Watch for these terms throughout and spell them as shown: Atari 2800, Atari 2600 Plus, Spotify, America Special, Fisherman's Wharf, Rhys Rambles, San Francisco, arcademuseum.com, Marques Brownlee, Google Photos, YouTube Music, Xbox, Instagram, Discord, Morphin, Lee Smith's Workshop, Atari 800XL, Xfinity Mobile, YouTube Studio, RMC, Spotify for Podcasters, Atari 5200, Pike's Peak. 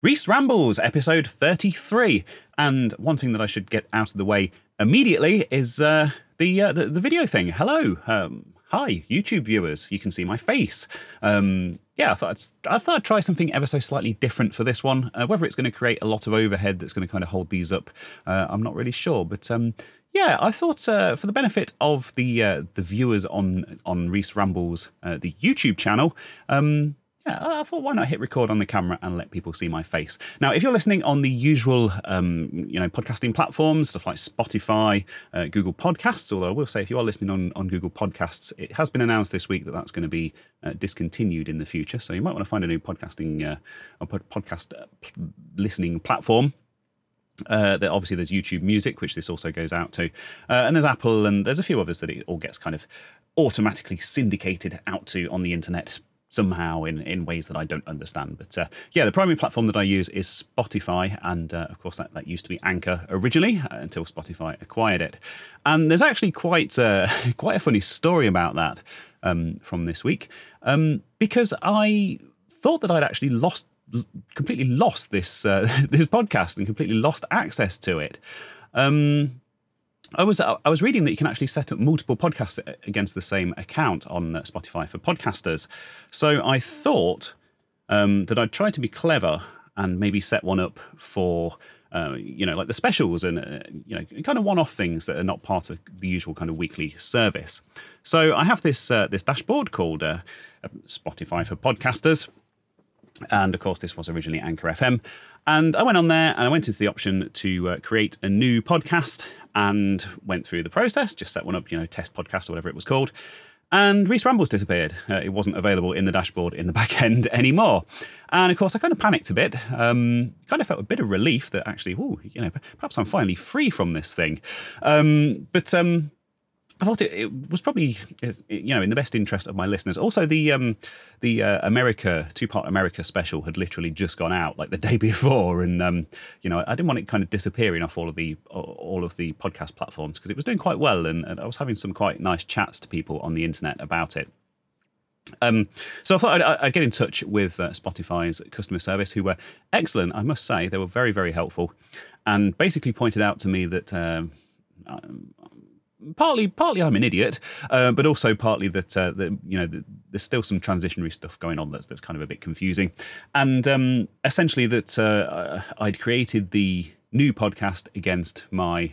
Rhys Rambles, episode 33. And one thing that I should get out of the way immediately is the video thing. Hello. Hi, YouTube viewers. You can see my face. Yeah, I thought I'd try something ever so slightly different for this one. Whether it's going to create a lot of overhead that's going to kind of hold these up, I'm not really sure. But yeah, I thought for the benefit of the viewers on Rhys Rambles, the YouTube channel, I thought, why not hit record on the camera and let people see my face? Now, if you're listening on the usual, podcasting platforms, stuff like Spotify, Google Podcasts, although I will say if you are listening on Google Podcasts, it has been announced this week that that's going to be discontinued in the future. So you might want to find a new podcast listening platform. Obviously there's YouTube Music, which this also goes out to, and there's Apple, and there's a few others that it all gets kind of automatically syndicated out to on the internet somehow in ways that I don't understand. But yeah, the primary platform that I use is Spotify. And of course, that used to be Anchor originally until Spotify acquired it. And there's actually quite a funny story about that from this week, because I thought that I'd actually completely lost this podcast and completely lost access to it. I was reading that you can actually set up multiple podcasts against the same account on Spotify for Podcasters. So I thought that I'd try to be clever and maybe set one up for, like the specials and, kind of one-off things that are not part of the usual kind of weekly service. So I have this dashboard called Spotify for Podcasters. And of course, this was originally Anchor FM. And I went on there and I went into the option to create a new podcast and went through the process, just set one up, test podcast or whatever it was called. And Rhys Rambles disappeared. It wasn't available in the dashboard in the back end anymore. And of course, I kind of panicked a bit, kind of felt a bit of relief that actually, perhaps I'm finally free from this thing. I thought it was probably, in the best interest of my listeners. Also, the America two-part America special had literally just gone out like the day before, and I didn't want it kind of disappearing off all of the podcast platforms because it was doing quite well, and I was having some quite nice chats to people on the internet about it. So I thought I'd get in touch with Spotify's customer service, who were excellent, I must say. They were very, very helpful, and basically pointed out to me that. Partly I'm an idiot, but also partly that, there's still some transitionary stuff going on that's kind of a bit confusing. And essentially that I'd created the new podcast against my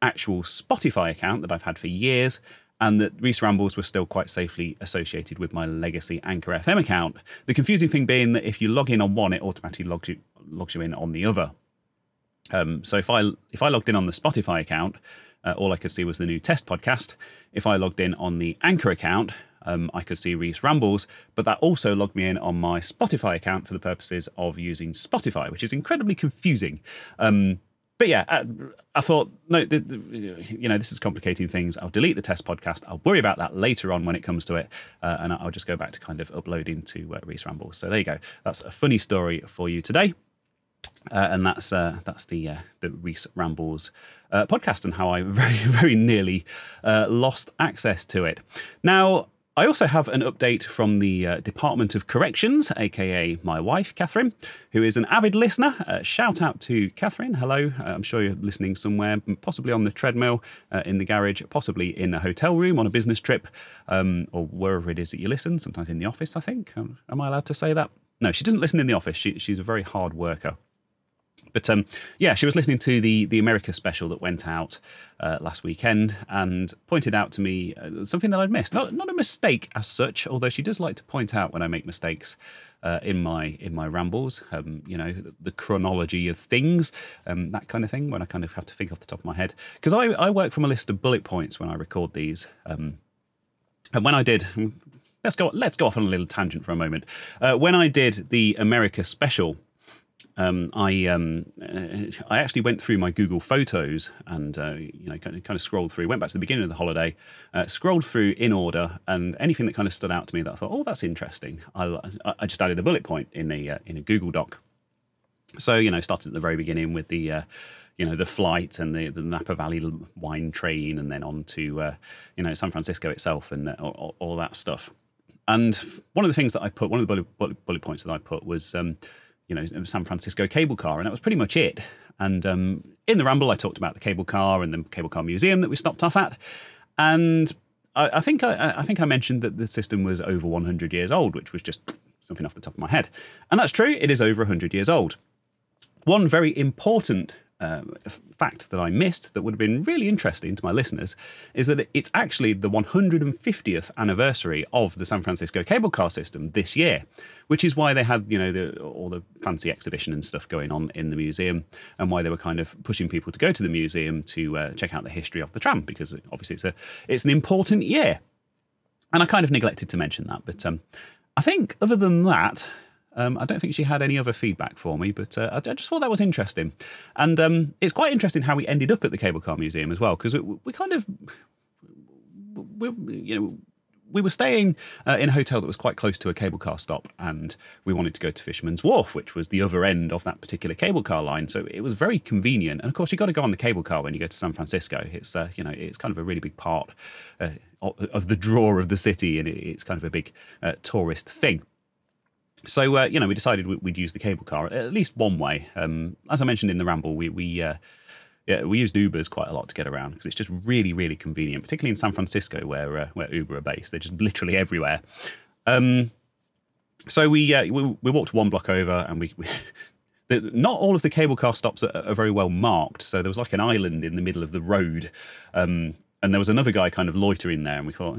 actual Spotify account that I've had for years, and that Rhys Rambles was still quite safely associated with my legacy Anchor FM account. The confusing thing being that if you log in on one, it automatically logs you in on the other. So if I logged in on the Spotify account, all I could see was the new test podcast. If I logged in on the Anchor account, I could see Rhys Rambles, but that also logged me in on my Spotify account for the purposes of using Spotify, which is incredibly confusing. But yeah, I thought, no, this is complicating things. I'll delete the test podcast. I'll worry about that later on when it comes to it. And I'll just go back to kind of uploading to Rhys Rambles. So there you go. That's a funny story for you today. And that's the Rhys Rambles podcast and how I very, very nearly lost access to it. Now, I also have an update from the Department of Corrections, a.k.a. my wife, Catherine, who is an avid listener. Shout out to Catherine. Hello. I'm sure you're listening somewhere, possibly on the treadmill, in the garage, possibly in a hotel room on a business trip, or wherever it is that you listen, sometimes in the office, I think. Am I allowed to say that? No, she doesn't listen in the office. She's a very hard worker. But yeah, she was listening to the America special that went out last weekend and pointed out to me something that I'd missed. Not a mistake as such, although she does like to point out when I make mistakes in my rambles. The chronology of things, that kind of thing. When I kind of have to think off the top of my head, because I work from a list of bullet points when I record these, and when I did. Let's go off on a little tangent for a moment. When I did the America special, I actually went through my Google Photos and kind of scrolled through. Went back to the beginning of the holiday, scrolled through in order, and anything that kind of stood out to me that I thought, oh, that's interesting. I just added a bullet point in a Google Doc. So started at the very beginning with the. The flight and the Napa Valley wine train, and then on to, San Francisco itself and all that stuff. And one of the bullet points that I put was you know, San Francisco cable car, and that was pretty much it. And in the Ramble, I talked about the cable car and the cable car museum that we stopped off at. And I think I mentioned that the system was over 100 years old, which was just something off the top of my head. And that's true. It is over 100 years old. One very important fact that I missed that would have been really interesting to my listeners is that it's actually the 150th anniversary of the San Francisco cable car system this year, which is why they had, you know, all the fancy exhibition and stuff going on in the museum, and why they were kind of pushing people to go to the museum to check out the history of the tram, because obviously it's an important year. And I kind of neglected to mention that, but I think other than that, I don't think she had any other feedback for me, but I just thought that was interesting. And it's quite interesting how we ended up at the Cable Car Museum as well, because we were staying in a hotel that was quite close to a cable car stop, and we wanted to go to Fisherman's Wharf, which was the other end of that particular cable car line. So it was very convenient. And of course, you've got to go on the cable car when you go to San Francisco. It's, it's kind of a really big part of the draw of the city, and it's kind of a big tourist thing. So, we decided we'd use the cable car at least one way. As I mentioned in the Ramble, we used Ubers quite a lot to get around, because it's just really, really convenient, particularly in San Francisco where Uber are based. They're just literally everywhere. So we walked one block over, and not all of the cable car stops are very well marked. So there was like an island in the middle of the road, and there was another guy kind of loitering there, and we thought,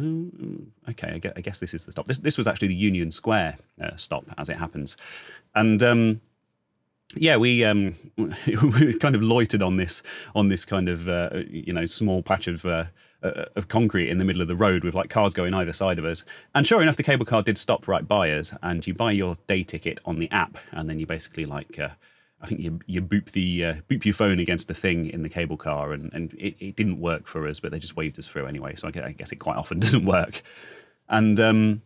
okay, I guess this is the stop. This was actually the Union Square stop, as it happens. And we kind of loitered on this kind of small patch of concrete in the middle of the road, with like cars going either side of us. And sure enough, the cable car did stop right by us. And you buy your day ticket on the app, and then you basically like. I think you boop your phone against the thing in the cable car, and it didn't work for us, but they just waved us through anyway. So I guess it quite often doesn't work. And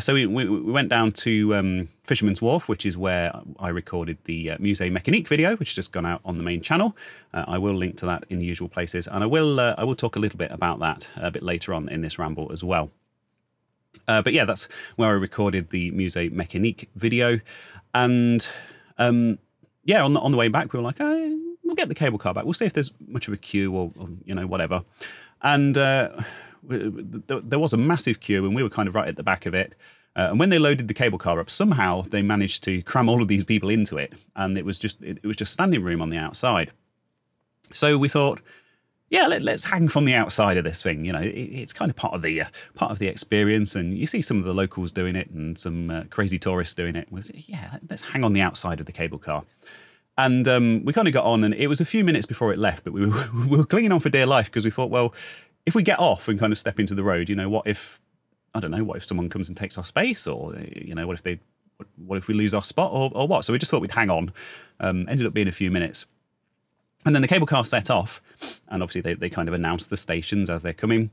so we went down to Fisherman's Wharf, which is where I recorded the Musée Mécanique video, which has just gone out on the main channel. I will link to that in the usual places, and I will talk a little bit about that a bit later on in this Ramble as well. But that's where I recorded the Musée Mécanique video, and. On the way back, we were like, we'll get the cable car back. We'll see if there's much of a queue or whatever. And there was a massive queue, and we were kind of right at the back of it. And when they loaded the cable car up, somehow they managed to cram all of these people into it. And it was just standing room on the outside. So we thought, let's hang from the outside of this thing. You know, it's kind of part of the experience, and you see some of the locals doing it, and some crazy tourists doing it. Let's hang on the outside of the cable car. And we kind of got on, and it was a few minutes before it left, but we were clinging on for dear life, because we thought, well, if we get off and kind of step into the road, you know, what if someone comes and takes our space, or what if we lose our spot, or what? So we just thought we'd hang on. Ended up being a few minutes. And then the cable car set off, and obviously they kind of announced the stations as they're coming.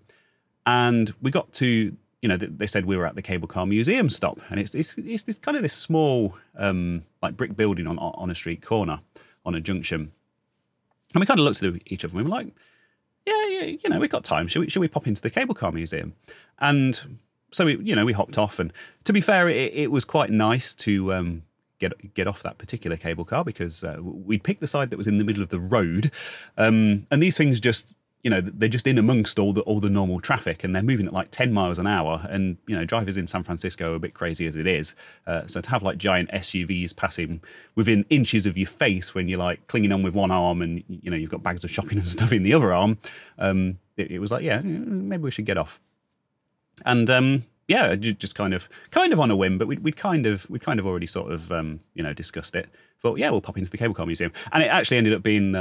And we got to, they said we were at the cable car museum stop, and it's this kind of this small like brick building on a street corner, on a junction. And we kind of looked at each other, and we were like, we've got time. Should we pop into the cable car museum? And so we hopped off, and to be fair, it was quite nice to. Get off that particular cable car, because we'd picked the side that was in the middle of the road, and these things just they're just in amongst all the normal traffic, and they're moving at like 10 miles an hour, and drivers in San Francisco are a bit crazy as it is, so to have like giant SUVs passing within inches of your face when you're like clinging on with one arm, and you've got bags of shopping and stuff in the other arm, it was like, maybe we should get off. And just kind of on a whim, but we'd kind of already sort of discussed it. Thought, we'll pop into the cable car museum, and it actually ended up being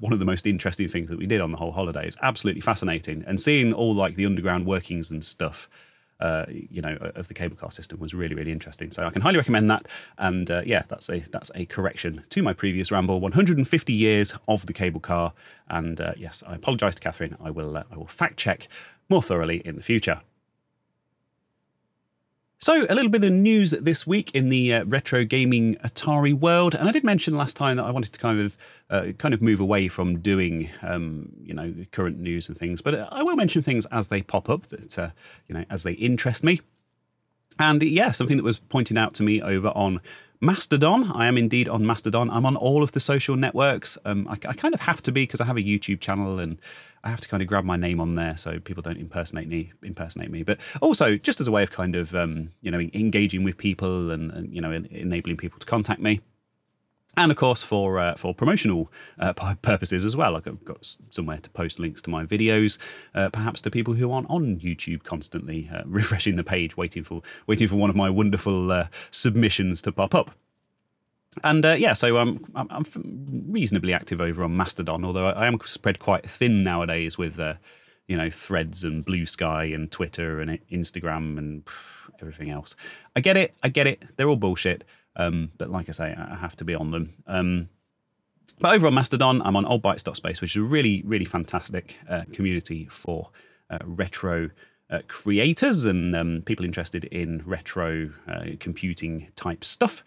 one of the most interesting things that we did on the whole holiday. It's absolutely fascinating, and seeing all like the underground workings and stuff, of the cable car system was really, really interesting. So I can highly recommend that. And that's a correction to my previous Ramble: 150 years of the cable car. And yes, I apologise to Catherine. I will fact check more thoroughly in the future. So a little bit of news this week in the retro gaming Atari world, and I did mention last time that I wanted to kind of move away from doing current news and things, but I will mention things as they pop up that as they interest me. And yeah, something that was pointed out to me over on Mastodon. I am indeed on Mastodon. I'm on all of the social networks. I kind of have to be because I have a YouTube channel and I have to kind of grab my name on there so people don't impersonate me. But also just as a way of kind of, engaging with people and enabling people to contact me. And of course, for promotional purposes as well. I've got somewhere to post links to my videos, perhaps to people who aren't on YouTube constantly refreshing the page, waiting for one of my wonderful submissions to pop up. And so I'm reasonably active over on Mastodon, although I am spread quite thin nowadays with Threads and Blue Sky and Twitter and Instagram and everything else. I get it. They're all bullshit. But like I say, I have to be on them. But over on Mastodon, I'm on oldbytes.space, which is a really, really fantastic community for retro creators and people interested in retro computing type stuff.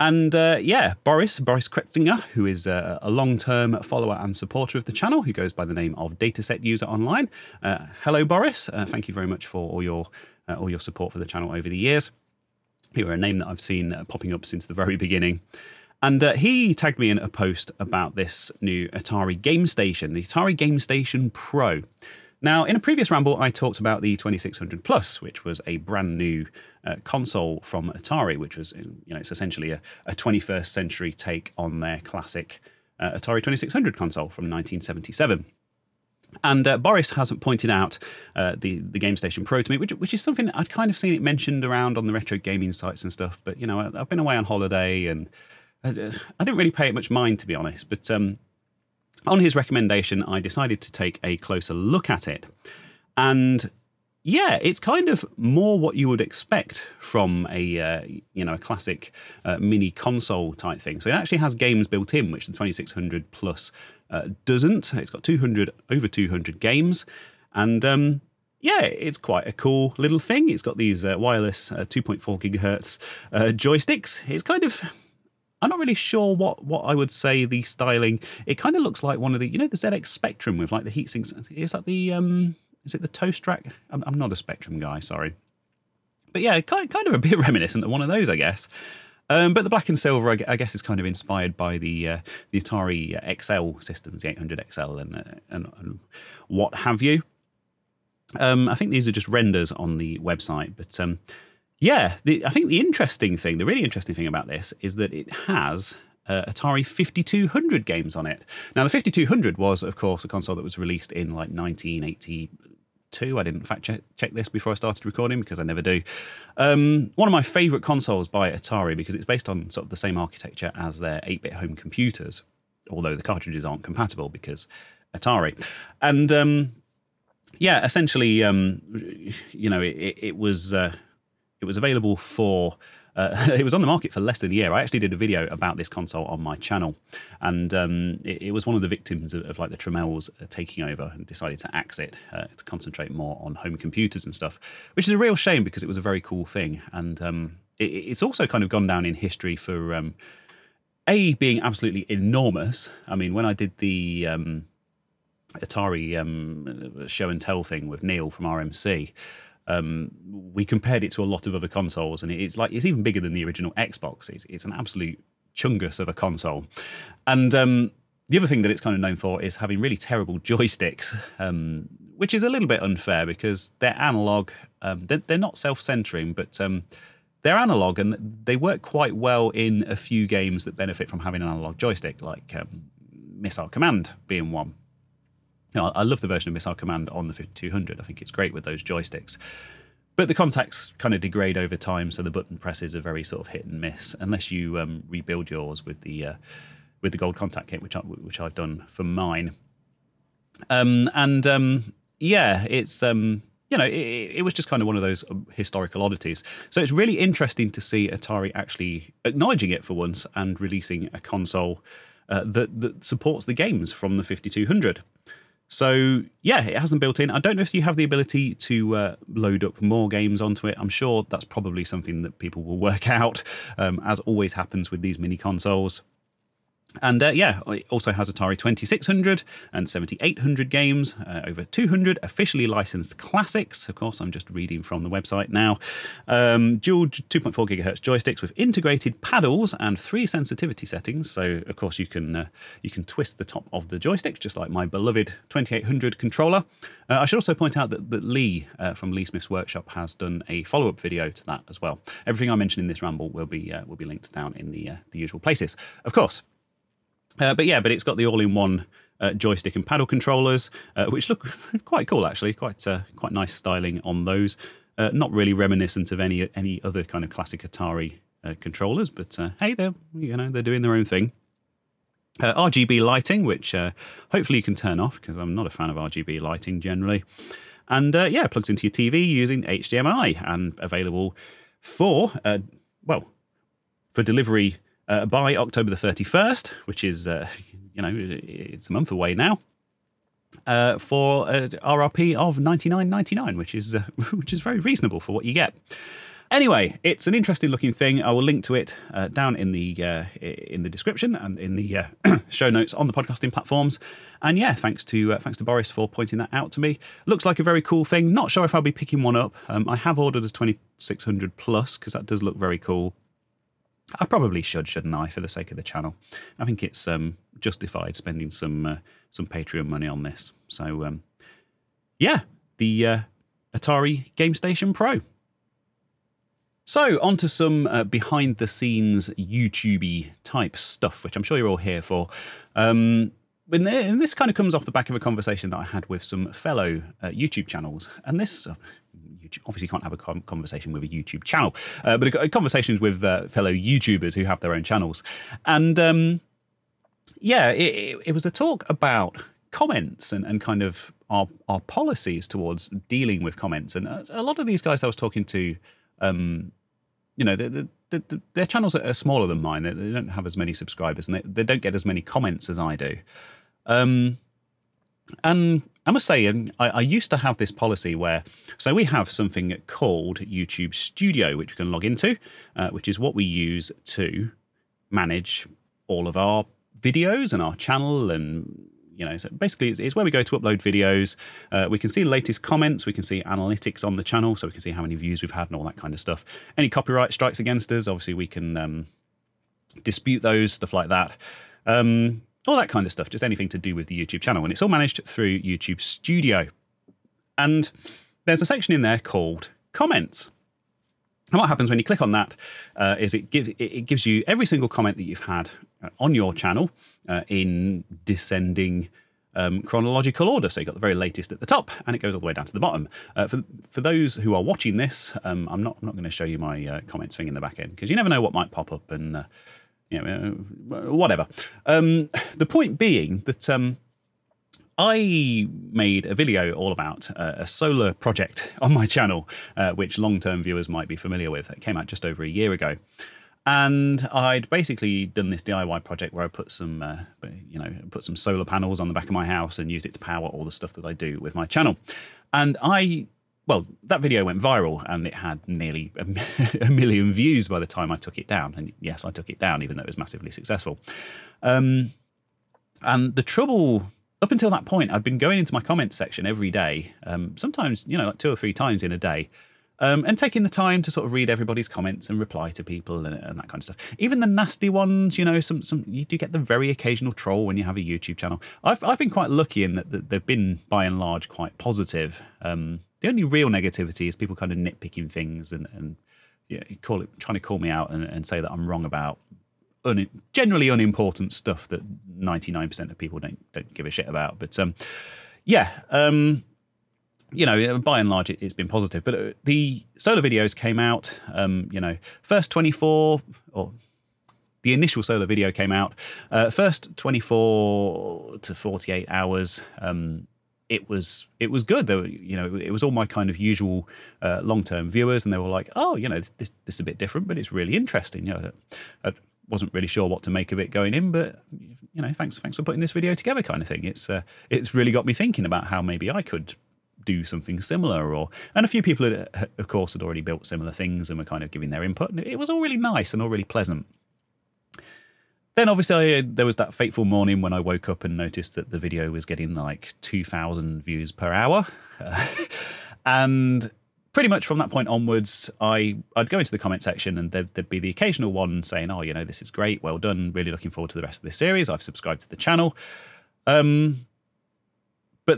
And Boris Kretzinger, who is a long-term follower and supporter of the channel, who goes by the name of Dataset User Online. Hello, Boris. Thank you very much for all your support for the channel over the years. Who are a name that I've seen popping up since the very beginning. And he tagged me in a post about this new Atari GameStation, the Atari GameStation Pro. Now, in a previous ramble, I talked about the 2600 Plus, which was a brand new console from Atari, which was, it's essentially a 21st century take on their classic Atari 2600 console from 1977. And Boris hasn't pointed out the GameStation Pro to me, which is something I'd kind of seen it mentioned around on the retro gaming sites and stuff. But, I've been away on holiday and I didn't really pay it much mind, to be honest. But on his recommendation, I decided to take a closer look at it. And, yeah, it's kind of more what you would expect from a classic mini console type thing. So it actually has games built in, which the 2600 Plus doesn't. It's got over 200 games, and it's quite a cool little thing. It's got these wireless 2.4 gigahertz joysticks. It's kind of, I'm not really sure what I would say the styling. It kind of looks like one of the the ZX Spectrum with like the heat sinks. Is that the is it the toast rack? I'm not a Spectrum guy, sorry, but yeah, kind of a bit reminiscent of one of those, I guess. But the black and silver, I guess, is kind of inspired by the Atari XL systems, the 800XL and what have you. I think these are just renders on the website. But, I think the really interesting thing about this is that it has Atari 5200 games on it. Now, the 5200 was, of course, a console that was released in, 1980. I didn't fact check this before I started recording because I never do. One of my favourite consoles by Atari because it's based on sort of the same architecture as their 8-bit home computers, although the cartridges aren't compatible because Atari. And it was available for. It was on the market for less than a year. I actually did a video about this console on my channel, and it was one of the victims of the Tremels taking over and decided to axe it to concentrate more on home computers and stuff, which is a real shame because it was a very cool thing. And it's also kind of gone down in history for being absolutely enormous. I mean, when I did the Atari show and tell thing with Neil from RMC, we compared it to a lot of other consoles, and it's even bigger than the original Xbox. It's an absolute chungus of a console. And the other thing that it's kind of known for is having really terrible joysticks, which is a little bit unfair because they're analog. They're not self-centering, but they're analog, and they work quite well in a few games that benefit from having an analog joystick, like Missile Command being one. I love the version of Missile Command on the 5200. I think it's great with those joysticks. But the contacts kind of degrade over time, so the button presses are very sort of hit and miss, unless you rebuild yours with the gold contact kit, which I've done for mine. It was just kind of one of those historical oddities. So it's really interesting to see Atari actually acknowledging it for once and releasing a console that supports the games from the 5200. So, yeah, it hasn't built in. I don't know if you have the ability to load up more games onto it. I'm sure that's probably something that people will work out, as always happens with these mini consoles. And it also has Atari 2600 and 7800 games, over 200 officially licensed classics. Of course, I'm just reading from the website now. Dual 2.4 gigahertz joysticks with integrated paddles and 3 sensitivity settings. So, of course, you can twist the top of the joystick, just like my beloved 2800 controller. I should also point out that Lee from Lee Smith's Workshop has done a follow-up video to that as well. Everything I mention in this ramble will be linked down in the usual places, of course. But it's got the all-in-one joystick and paddle controllers, which look quite cool, actually. Quite nice styling on those. Not really reminiscent of any other kind of classic Atari controllers, but hey, they're doing their own thing. RGB lighting, which hopefully you can turn off because I'm not a fan of RGB lighting generally. And plugs into your TV using HDMI and available for delivery. By October the 31st, which is, it's a month away now, for an RRP of $99.99, which is very reasonable for what you get. Anyway, it's an interesting looking thing. I will link to it down in the description and in the show notes on the podcasting platforms. And thanks to Boris for pointing that out to me. Looks like a very cool thing. Not sure if I'll be picking one up. I have ordered a 2600 Plus because that does look very cool. I probably should, shouldn't I, for the sake of the channel? I think it's justified spending some Patreon money on this. So, the Atari GameStation Pro. So, on to some behind-the-scenes YouTube-y type stuff, which I'm sure you're all here for. And this kind of comes off the back of a conversation that I had with some fellow YouTube channels. And this... obviously, you can't have a conversation with a YouTube channel, but conversations with fellow YouTubers who have their own channels. And it was a talk about comments and kind of our policies towards dealing with comments. And a lot of these guys I was talking to, their channels are smaller than mine. They don't have as many subscribers and they don't get as many comments as I do. And I must say, I used to have this policy where, so we have something called YouTube Studio, which we can log into, which is what we use to manage all of our videos and our channel. And, so basically it's where we go to upload videos. We can see latest comments. We can see analytics on the channel. So we can see how many views we've had and all that kind of stuff. Any copyright strikes against us, obviously we can dispute those, stuff like that. All that kind of stuff, just anything to do with the YouTube channel. And it's all managed through YouTube Studio. And there's a section in there called Comments. And what happens when you click on that is it gives you every single comment that you've had on your channel in descending chronological order. So you've got the very latest at the top, and it goes all the way down to the bottom. For those who are watching this, I'm not going to show you my comments thing in the back end, because you never know what might pop up and... whatever. The point being that I made a video all about a solar project on my channel, which long-term viewers might be familiar with. It came out just over a year ago. And I'd basically done this DIY project where I put some solar panels on the back of my house and used it to power all the stuff that I do with my channel. And that video went viral and it had nearly a million views by the time I took it down. And yes, I took it down, even though it was massively successful. And the trouble, up until that point, I'd been going into my comments section every day, sometimes, like 2 or 3 times in a day, and taking the time to sort of read everybody's comments and reply to people and that kind of stuff. Even the nasty ones, you do get the very occasional troll when you have a YouTube channel. I've been quite lucky in that they've been, by and large, quite positive. The only real negativity is people kind of nitpicking things and trying to call me out and say that I'm wrong about generally unimportant stuff that 99% of people don't give a shit about. But by and large, it's been positive. But the solar videos came out. The initial solar video came out first 24 to 48 hours. It was good. There were, it was all my kind of usual long-term viewers, and they were like, "Oh, this is a bit different, but it's really interesting." I wasn't really sure what to make of it going in, but thanks for putting this video together, kind of thing. It's really got me thinking about how maybe I could do something similar, and a few people of course had already built similar things and were kind of giving their input, and it was all really nice and all really pleasant. Then obviously there was that fateful morning when I woke up and noticed that the video was getting like 2,000 views per hour. And pretty much from that point onwards, I'd go into the comment section and there'd be the occasional one saying, oh, you know, this is great, well done, really looking forward to the rest of this series, I've subscribed to the channel. But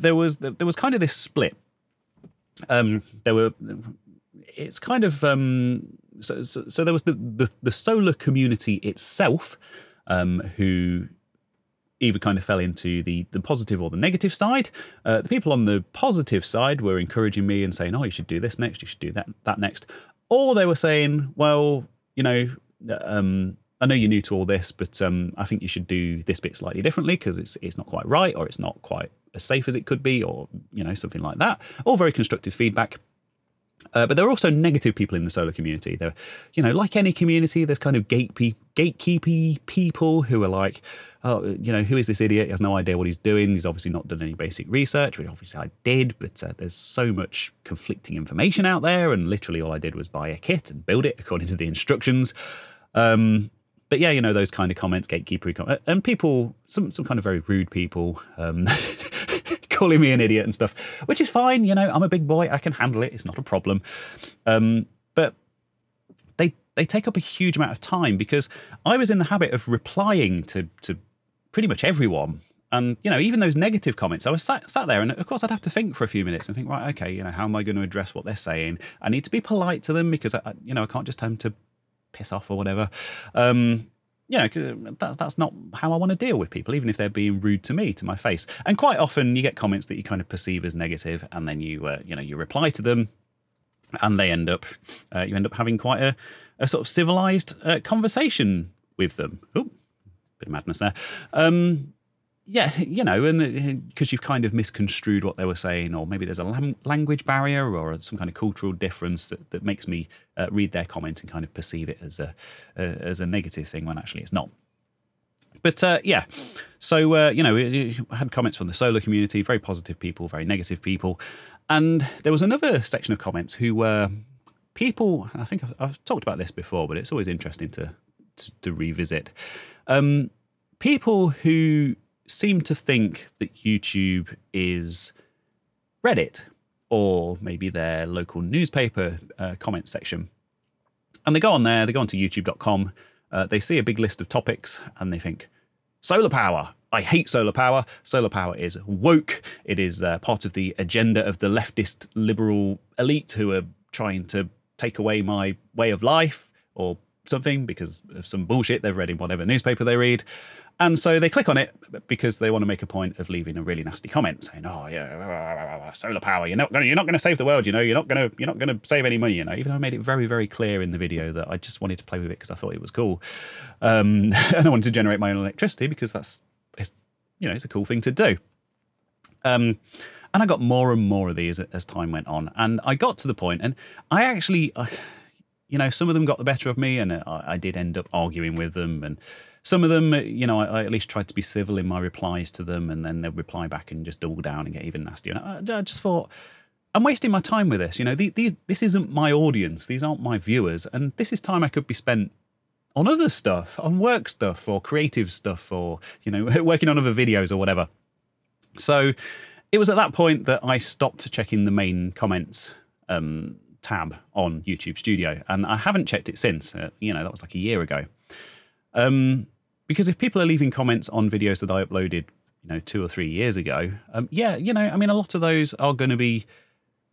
there was kind of this split. So there was the solar community itself, who either kind of fell into the positive or the negative side. The people on the positive side were encouraging me and saying, oh, you should do this next, you should do that next. Or they were saying, well, you know, I know you're new to all this, but I think you should do this bit slightly differently because it's not quite right, or it's not quite as safe as it could be, or, you know, something like that. All very constructive feedback. But there are also negative people in the solar community. There, you know, like any community, there's kind of gatekeepy people who are like, oh, you know, who is this idiot? He has no idea what he's doing. He's obviously not done any basic research, which obviously I did, but there's so much conflicting information out there, and literally all I did was buy a kit and build it according to the instructions. But yeah, you know, those kind of comments, gatekeeper comments, and people, some kind of very rude people, calling me an idiot and stuff, which is fine. You know, I'm a big boy. I can handle it. It's not a problem. But they take up a huge amount of time because I was in the habit of replying to pretty much everyone. And, you know, even those negative comments, I was sat there and, of course, I'd have to think for a few minutes and think, right, okay, you know, how am I going to address what they're saying? I need to be polite to them because, you know, I can't just tell them to piss off or whatever. You know, cause that's not how I want to deal with people, even if they're being rude to me, to my face. And quite often you get comments that you kind of perceive as negative, and then you reply to them, and they end up, you end up having quite a sort of civilized conversation with them. Ooh, bit of madness there. Yeah, you know, and because you've kind of misconstrued what they were saying, or maybe there's a language barrier or some kind of cultural difference that makes me read their comment and kind of perceive it as a negative thing when actually it's not. But yeah, so you know, I had comments from the solar community, very positive people, very negative people, and there was another section of comments who were people. I think I've talked about this before, but it's always interesting to revisit. People who seem to think that YouTube is Reddit or maybe their local newspaper comment section. And they go on there, they go onto youtube.com, they see a big list of topics and they think, solar power. I hate solar power. Solar power is woke. It is part of the agenda of the leftist liberal elite who are trying to take away my way of life or something because of some bullshit they've read in whatever newspaper they read. And so they click on it because they want to make a point of leaving a really nasty comment saying, "Oh yeah, solar power. You're not going to save the world. You know, you're not going to save any money. You know." Even though I made it very, very clear in the video that I just wanted to play with it because I thought it was cool, and I wanted to generate my own electricity because that's, you know, it's a cool thing to do. And I got more and more of these as time went on, and I got to the point, and I actually, you know, some of them got the better of me, and I did end up arguing with them and. Some of them, you know, I at least tried to be civil in my replies to them, and then they'll reply back and just double down and get even nastier. And I just thought, I'm wasting my time with this. You know, this isn't my audience. These aren't my viewers. And this is time I could be spent on other stuff, on work stuff or creative stuff or, you know, working on other videos or whatever. So it was at that point that I stopped checking the main comments tab on YouTube Studio. And I haven't checked it since. You know, that was like a year ago. Because if people are leaving comments on videos that I uploaded, you know, 2 or 3 years ago, yeah, you know, I mean, a lot of those are going to be,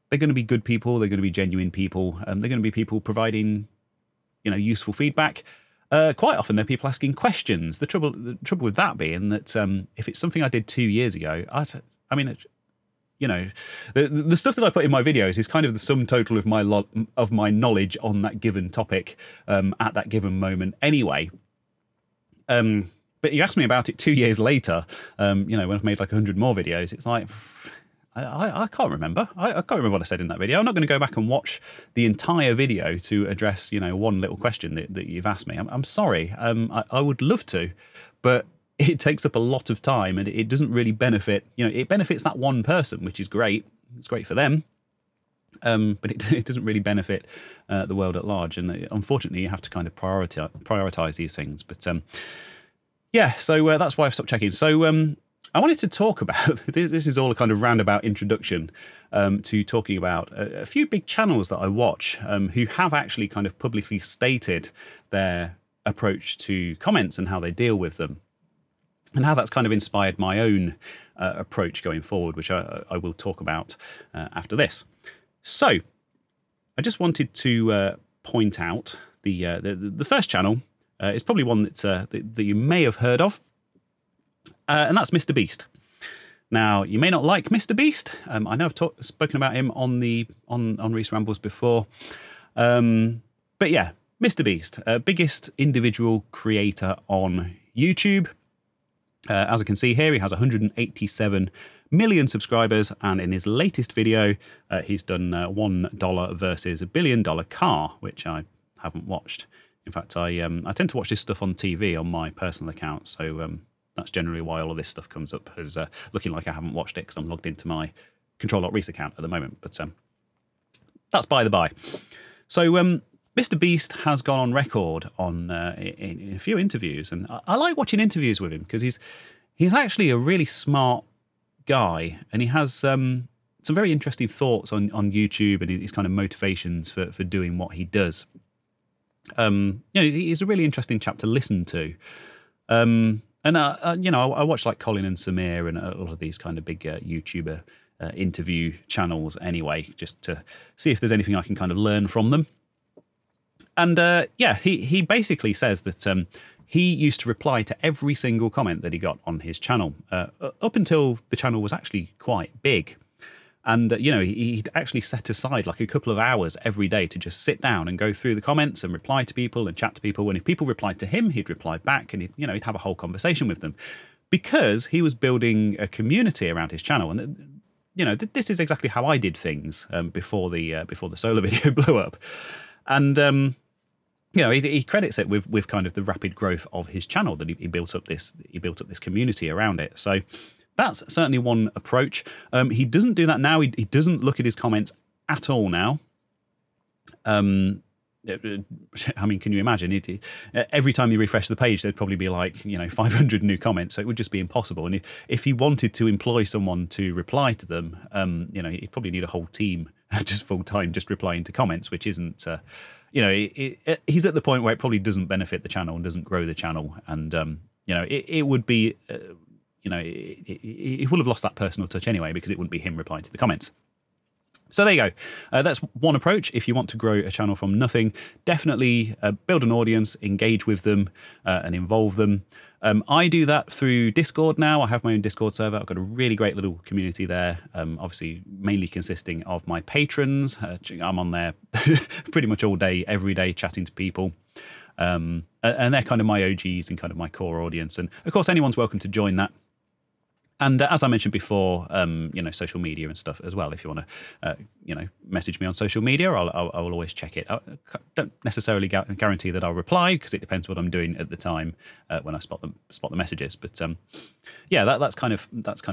they're going to be good people, they're going to be genuine people, they're going to be people providing, you know, useful feedback. Quite often they're people asking questions. The trouble with that being that if it's something I did 2 years ago, I mean, you know, the stuff that I put in my videos is kind of the sum total of my knowledge on that given topic at that given moment anyway. But you asked me about it 2 years later, you know, when I've made like 100 more videos, it's like, I can't remember. I can't remember what I said in that video. I'm not going to go back and watch the entire video to address, you know, one little question that you've asked me. I'm sorry. I would love to, but it takes up a lot of time and it doesn't really benefit, you know, it benefits that one person, which is great. It's great for them. But it doesn't really benefit the world at large. And unfortunately, you have to kind of prioritize these things. But Yeah, so that's why I've stopped checking. So I wanted to talk about, this is all a kind of roundabout introduction to talking about a few big channels that I watch who have actually kind of publicly stated their approach to comments and how they deal with them, and how that's kind of inspired my own approach going forward, which I will talk about after this. So I just wanted to point out the first channel. It's probably one that you may have heard of, and that's Mr. Beast. Now, you may not like Mr. Beast. I know I've spoken about him on Rhys Rambles before, but yeah, Mr. Beast, biggest individual creator on YouTube. As I can see here, he has 187 million subscribers, and in his latest video, he's done $1 versus a $1 billion car, which I haven't watched. In fact, I tend to watch this stuff on TV on my personal account, so that's generally why all of this stuff comes up as looking like I haven't watched it, because I'm logged into my Control.Rhys account at the moment. But that's by the by. So Mr. Beast has gone on record in a few interviews, and I like watching interviews with him because he's actually a really smart guy, and he has some very interesting thoughts on YouTube and his kind of motivations for doing what he does. You know, he's a really interesting chap to listen to, and you know, I watch like Colin and Samir and a lot of these kind of big YouTuber interview channels anyway, just to see if there's anything I can kind of learn from them. And yeah, he basically says that he used to reply to every single comment that he got on his channel up until the channel was actually quite big. And, you know, he'd actually set aside like a couple of hours every day to just sit down and go through the comments and reply to people and chat to people. And if people replied to him, he'd reply back, and, you know, he'd have a whole conversation with them because he was building a community around his channel. And, you know, this is exactly how I did things before the solar video blew up. And, you know, he credits it with kind of the rapid growth of his channel that he built up this community around it. So that's certainly one approach. He doesn't do that now. He doesn't look at his comments at all now. I mean, can you imagine? Every time you refresh the page, there'd probably be like, you know, 500 new comments. So it would just be impossible. And if he wanted to employ someone to reply to them, you know, he'd probably need a whole team just full time just replying to comments, which isn't, you know, he's at the point where it probably doesn't benefit the channel and doesn't grow the channel. And, you know, it would be... you know, he will have lost that personal touch anyway because it wouldn't be him replying to the comments. So there you go. That's one approach. If you want to grow a channel from nothing, definitely build an audience, engage with them and involve them. I do that through Discord now. I have my own Discord server. I've got a really great little community there, obviously mainly consisting of my patrons. I'm on there pretty much all day, every day, chatting to people. And they're kind of my OGs and kind of my core audience. And, of course, anyone's welcome to join that. And as I mentioned before, you know, social media and stuff as well. If you want to, you know, message me on social media, I will always check it. I don't necessarily guarantee that I'll reply because it depends what I'm doing at the time when I spot the messages. But yeah, that's kind of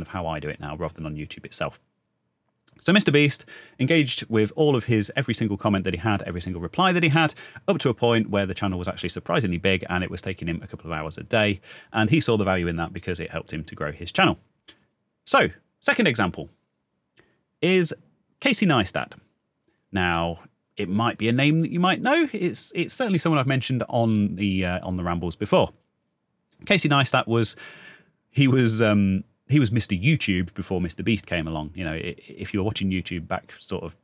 how I do it now, rather than on YouTube itself. So Mr. Beast engaged with all of his, every single comment that he had, every single reply that he had, up to a point where the channel was actually surprisingly big and it was taking him a couple of hours a day. And he saw the value in that because it helped him to grow his channel. So, second example is Casey Neistat. Now, it might be a name that you might know. It's certainly someone I've mentioned on the Rambles before. Casey Neistat was Mr. YouTube before Mr. Beast came along. You know, if you were watching YouTube back sort of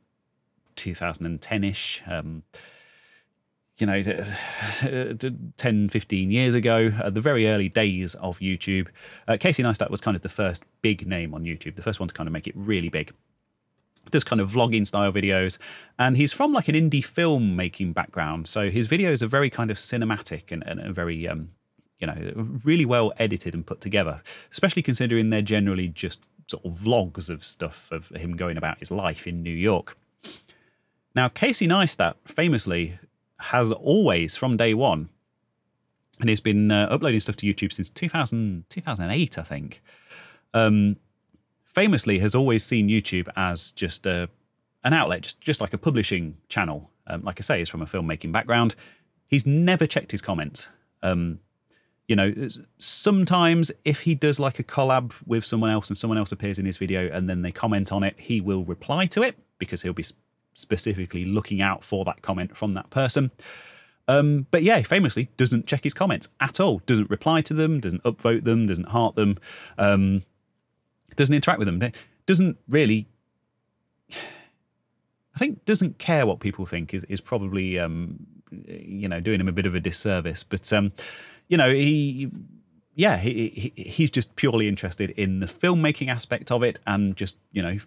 2010-ish, you know, 10, 15 years ago, the very early days of YouTube, Casey Neistat was kind of the first big name on YouTube, the first one to kind of make it really big. Does kind of vlogging style videos, and he's from like an indie film making background, so his videos are very kind of cinematic and very... you know, really well edited and put together, especially considering they're generally just sort of vlogs of stuff of him going about his life in New York. Now, Casey Neistat famously has always, from day one, and he's been uploading stuff to YouTube since 2008, I think, famously has always seen YouTube as just an outlet, just like a publishing channel. Like I say, he's from a filmmaking background. He's never checked his comments. you know, sometimes if he does like a collab with someone else and someone else appears in his video and then they comment on it, he will reply to it because he'll be specifically looking out for that comment from that person. But yeah, famously doesn't check his comments at all, doesn't reply to them, doesn't upvote them, doesn't heart them, doesn't interact with them, doesn't really, I think doesn't care what people think is probably, you know, doing him a bit of a disservice. But, you know, he's just purely interested in the filmmaking aspect of it and just, you know,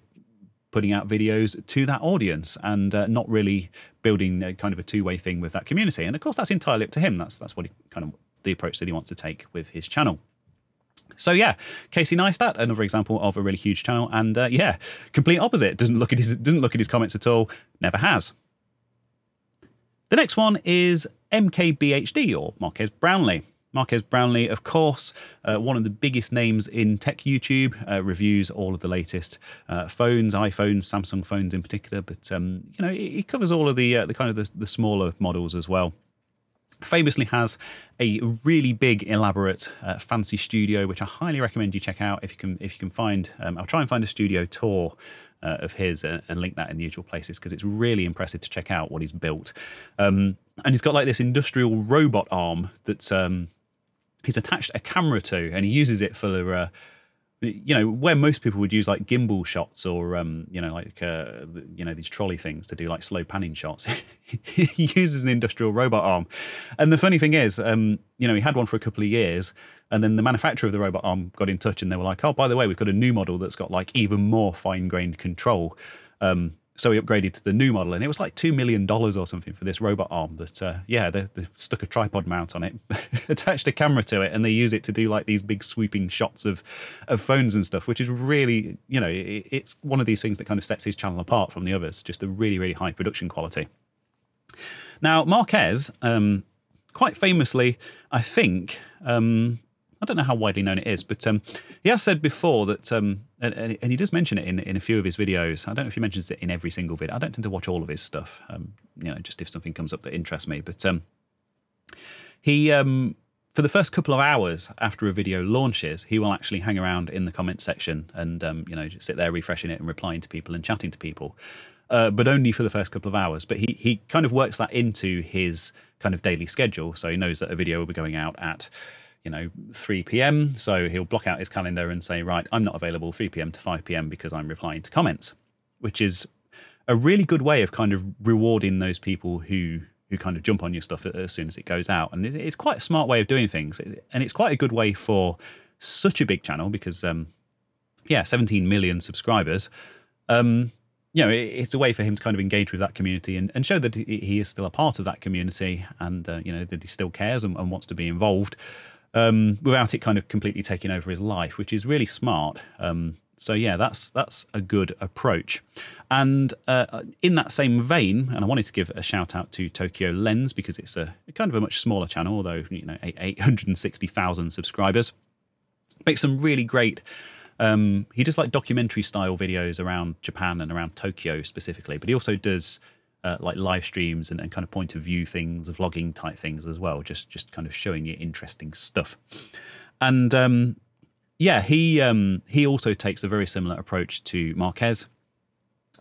putting out videos to that audience and not really building a kind of a two-way thing with that community. And of course, that's entirely up to him. That's what he kind of the approach that he wants to take with his channel. So yeah, Casey Neistat, another example of a really huge channel, and yeah, complete opposite. Doesn't look at his comments at all. Never has. The next one is MKBHD or Marques Brownlee. Marques Brownlee, of course, one of the biggest names in tech YouTube, reviews all of the latest phones, iPhones, Samsung phones in particular, but, you know, he covers all of the kind of the smaller models as well. Famously has a really big, elaborate, fancy studio, which I highly recommend you check out if you can find. I'll try and find a studio tour of his and link that in the usual places because it's really impressive to check out what he's built. And he's got like this industrial robot arm that's... he's attached a camera to, and he uses it for, you know, where most people would use like gimbal shots or, you know, like, you know, these trolley things to do like slow panning shots. He uses an industrial robot arm. And the funny thing is, you know, he had one for a couple of years and then the manufacturer of the robot arm got in touch and they were like, oh, by the way, we've got a new model that's got like even more fine-grained control. So he upgraded to the new model, and it was like $2 million or something for this robot arm that, yeah, they stuck a tripod mount on it, attached a camera to it, and they use it to do like these big sweeping shots of phones and stuff, which is really, you know, it's one of these things that kind of sets his channel apart from the others, just a really, really high production quality. Now, Marques, quite famously, I think... I don't know how widely known it is, but he has said before that, and he does mention it in a few of his videos. I don't know if he mentions it in every single video. I don't tend to watch all of his stuff, you know, just if something comes up that interests me. But he, for the first couple of hours after a video launches, he will actually hang around in the comments section and, you know, just sit there refreshing it and replying to people and chatting to people. But only for the first couple of hours. But he kind of works that into his kind of daily schedule. So he knows that a video will be going out at... you know, 3 p.m. So he'll block out his calendar and say, right, I'm not available 3 p.m. to 5 p.m. because I'm replying to comments, which is a really good way of kind of rewarding those people who kind of jump on your stuff as soon as it goes out. And it's quite a smart way of doing things. And it's quite a good way for such a big channel because, yeah, 17 million subscribers. You know, it's a way for him to kind of engage with that community and show that he is still a part of that community and, you know, that he still cares and wants to be involved. Without it kind of completely taking over his life, which is really smart. So yeah, that's a good approach. And in that same vein, and I wanted to give a shout out to Tokyo Lens because it's a kind of a much smaller channel, although you know 860,000 subscribers. Makes some really great. He does like documentary style videos around Japan and around Tokyo specifically, but he also does. Like live streams and kind of point of view things, vlogging type things as well, just kind of showing you interesting stuff. And yeah, he also takes a very similar approach to Marques.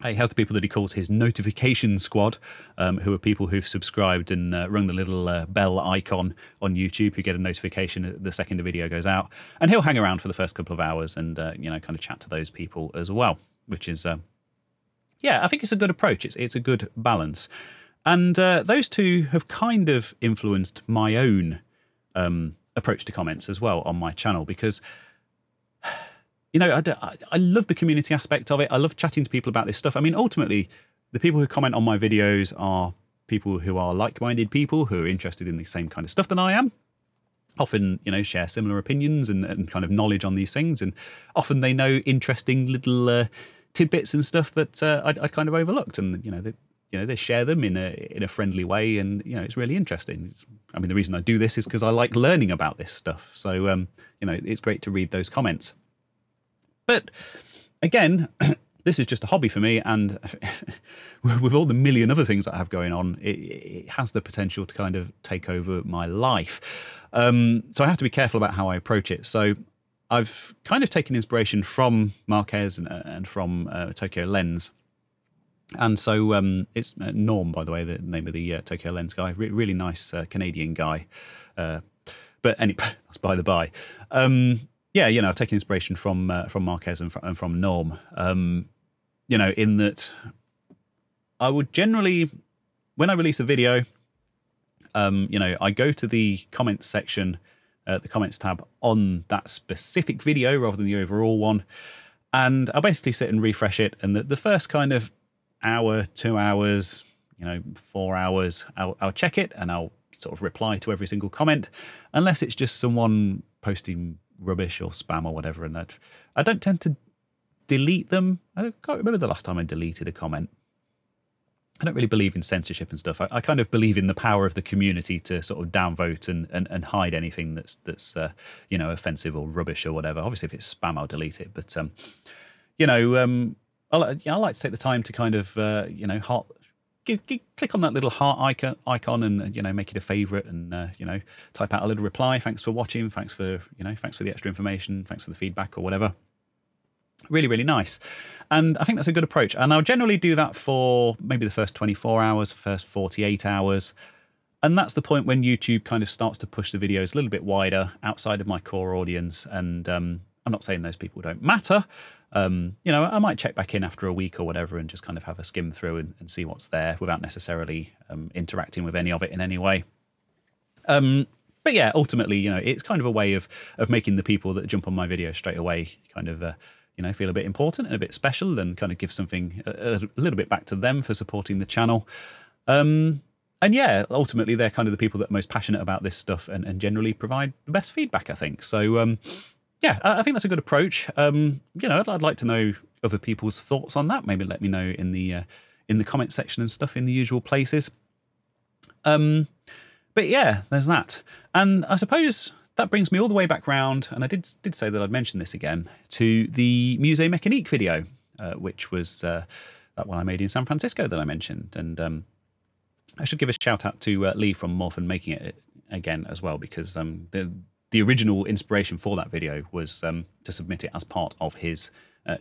He has the people that he calls his notification squad, who are people who've subscribed and rung the little bell icon on YouTube, who get a notification the second a video goes out. And he'll hang around for the first couple of hours and you know, kind of chat to those people as well, which is... yeah, I think it's a good approach. It's a good balance. And those two have kind of influenced my own approach to comments as well on my channel because, you know, I love the community aspect of it. I love chatting to people about this stuff. I mean, ultimately, the people who comment on my videos are people who are like-minded people who are interested in the same kind of stuff that I am. Often, you know, share similar opinions and kind of knowledge on these things. And often they know interesting little... tidbits and stuff that I kind of overlooked, and you know they share them in a friendly way, and you know it's really interesting. I mean, the reason I do this is because I like learning about this stuff. So you know, it's great to read those comments. But again, this is just a hobby for me, and with all the million other things that I have going on, it has the potential to kind of take over my life. So I have to be careful about how I approach it. So I've kind of taken inspiration from Marques and from Tokyo Lens. And so it's Norm, by the way, the name of the Tokyo Lens guy. Really nice Canadian guy. But anyway, that's by the by. Yeah, you know, I've taken inspiration from Marques and from Norm, you know, in that I would generally, when I release a video, you know, I go to the comments section, the comments tab on that specific video rather than the overall one. And I'll basically sit and refresh it. And the first kind of hour, 2 hours, you know, 4 hours, I'll check it and I'll sort of reply to every single comment, unless it's just someone posting rubbish or spam or whatever. And that I don't tend to delete them. I can't remember the last time I deleted a comment. I don't really believe in censorship and stuff. I kind of believe in the power of the community to sort of downvote and hide anything that's you know, offensive or rubbish or whatever. Obviously, if it's spam, I'll delete it. But you know, I like to take the time to kind of you know, click on that little heart icon and, you know, make it a favorite and, you know, type out a little reply. Thanks for watching. Thanks for, you know, thanks for the extra information. Thanks for the feedback or whatever. Really, really nice. And I think that's a good approach. And I'll generally do that for maybe the first 24 hours, first 48 hours. And that's the point when YouTube kind of starts to push the videos a little bit wider outside of my core audience. And I'm not saying those people don't matter. You know, I might check back in after a week or whatever and just kind of have a skim through and see what's there without necessarily interacting with any of it in any way. But yeah, ultimately, you know, it's kind of a way of making the people that jump on my video straight away kind of, you know, feel a bit important and a bit special and kind of give something a little bit back to them for supporting the channel. And yeah, ultimately, they're kind of the people that are most passionate about this stuff and generally provide the best feedback, I think. So, yeah, I think that's a good approach. You know, I'd like to know other people's thoughts on that. Maybe let me know in the comment section and stuff in the usual places. But yeah, there's that. And I suppose that brings me all the way back round, and I did say that I'd mention this again, to the Musée Mécanique video, which was that one I made in San Francisco that I mentioned. And I should give a shout out to Lee from Morphin making it again as well, because the original inspiration for that video was to submit it as part of his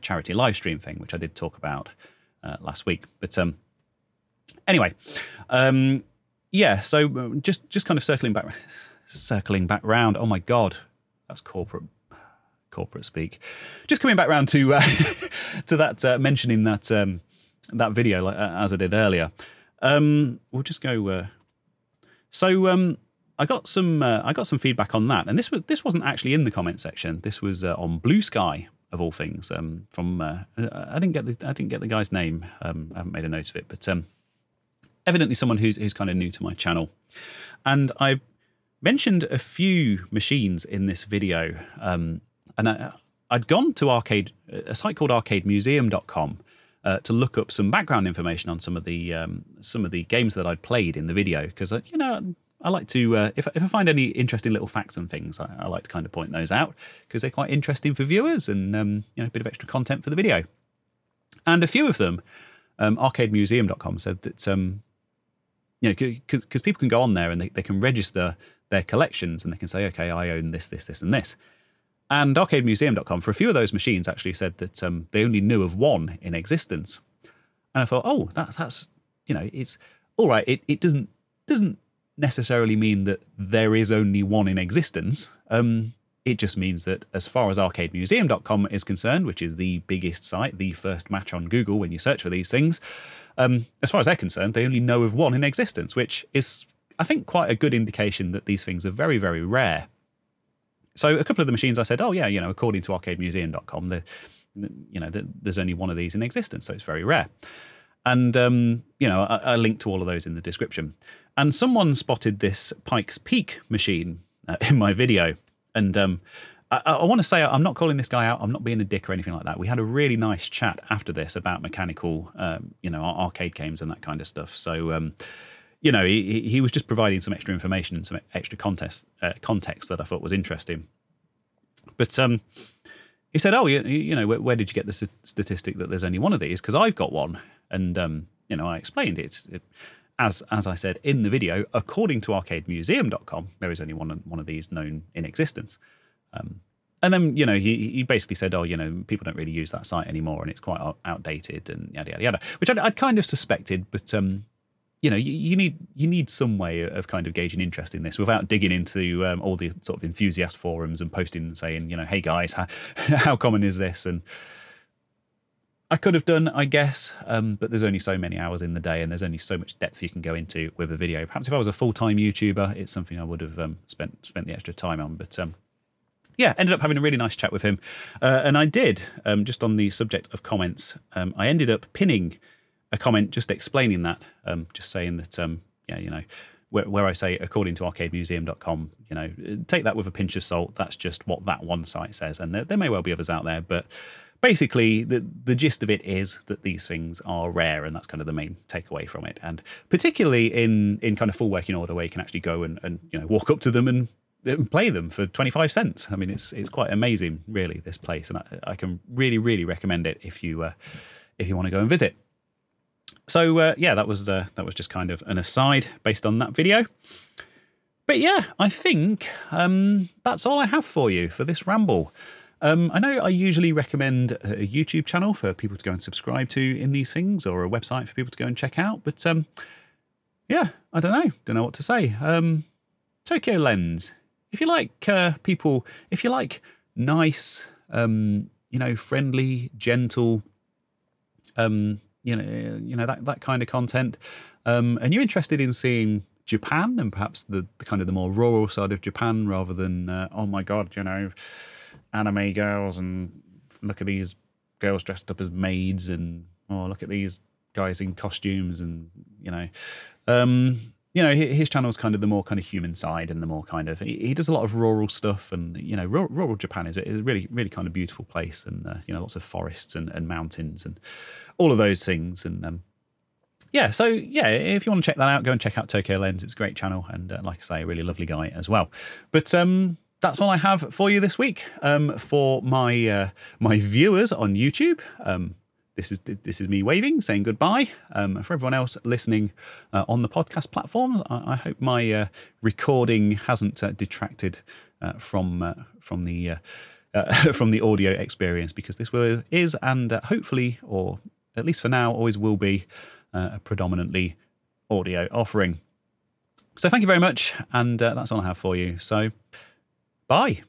charity live stream thing, which I did talk about last week. But anyway, yeah, so just kind of circling back round. Oh my God, that's corporate speak. Just coming back round to to that mentioning that that video, like, as I did earlier. We'll just go. So. I got some feedback on that, and this wasn't actually in the comment section. This was on Blue Sky, of all things. From I didn't get the guy's name. I haven't made a note of it, but evidently someone who's kind of new to my channel, and I mentioned a few machines in this video, and I'd gone to a site called arcademuseum.com to look up some background information on some of the games that I'd played in the video, because you know, I like to, if I find any interesting little facts and things, I like to kind of point those out because they're quite interesting for viewers and, you know, a bit of extra content for the video. And a few of them, arcademuseum.com said that, you know, because people can go on there and they can register their collections and they can say, okay, I own this, this, this, and this. And arcademuseum.com, for a few of those machines, actually said that they only knew of one in existence. And I thought, oh, that's you know, it's all right. It doesn't necessarily mean that there is only one in existence. It just means that as far as arcademuseum.com is concerned, which is the biggest site, the first match on Google when you search for these things, as far as they're concerned, they only know of one in existence, which is, I think, quite a good indication that these things are very, very rare. So a couple of the machines I said, oh yeah, you know, according to arcademuseum.com, you know, there's only one of these in existence, so it's very rare. And, you know, I linked to all of those in the description. And someone spotted this Pike's Peak machine in my video. And I want to say, I'm not calling this guy out. I'm not being a dick or anything like that. We had a really nice chat after this about mechanical, you know, arcade games and that kind of stuff. So, you know, he was just providing some extra information and some extra context that I thought was interesting. But... he said, oh, you know, where did you get the statistic that there's only one of these? Because I've got one. And, you know, I explained it. as I said in the video, according to arcademuseum.com, there is only one of these known in existence. And then, you know, he basically said, oh, you know, people don't really use that site anymore and it's quite outdated and yada, yada, yada, which I'd kind of suspected. But, you know, you need some way of kind of gauging interest in this without digging into all the sort of enthusiast forums and posting and saying, you know, hey, guys, how common is this? And I could have done, I guess, but there's only so many hours in the day and there's only so much depth you can go into with a video. Perhaps if I was a full-time YouTuber, it's something I would have spent the extra time on. But yeah, ended up having a really nice chat with him. And I did, just on the subject of comments, I ended up pinning a comment just explaining that, just saying that, yeah, you know, where I say according to arcademuseum.com, you know, take that with a pinch of salt. That's just what that one site says. And there may well be others out there. But basically, the gist of it is that these things are rare. And that's kind of the main takeaway from it. And particularly in kind of full working order where you can actually go and you know, walk up to them and play them for 25 cents. I mean, it's quite amazing, really, this place. And I can really, really recommend it if you want to go and visit. So, yeah, that was just kind of an aside based on that video. But, yeah, I think that's all I have for you for this ramble. I know I usually recommend a YouTube channel for people to go and subscribe to in these things or a website for people to go and check out. But, yeah, I don't know what to say. Tokyo Lens. If you like people, if you like nice, you know, friendly, gentle, you know that kind of content, and you're interested in seeing Japan and perhaps the kind of the more rural side of Japan rather than oh my god, you know, anime girls and look at these girls dressed up as maids and oh look at these guys in costumes and you know, his channel is kind of the more kind of human side and the more kind of, he does a lot of rural stuff and, you know, rural Japan is a really, really kind of beautiful place and, you know, lots of forests and mountains and all of those things. And yeah, so yeah, if you want to check that out, go and check out Tokyo Lens. It's a great channel. And like I say, a really lovely guy as well. But that's all I have for you this week. For my my viewers on YouTube, This is me waving, saying goodbye. For everyone else listening on the podcast platforms, I hope my recording hasn't detracted from the audio experience, because this is and hopefully, or at least for now, always will be a predominantly audio offering. So thank you very much, and that's all I have for you. So bye.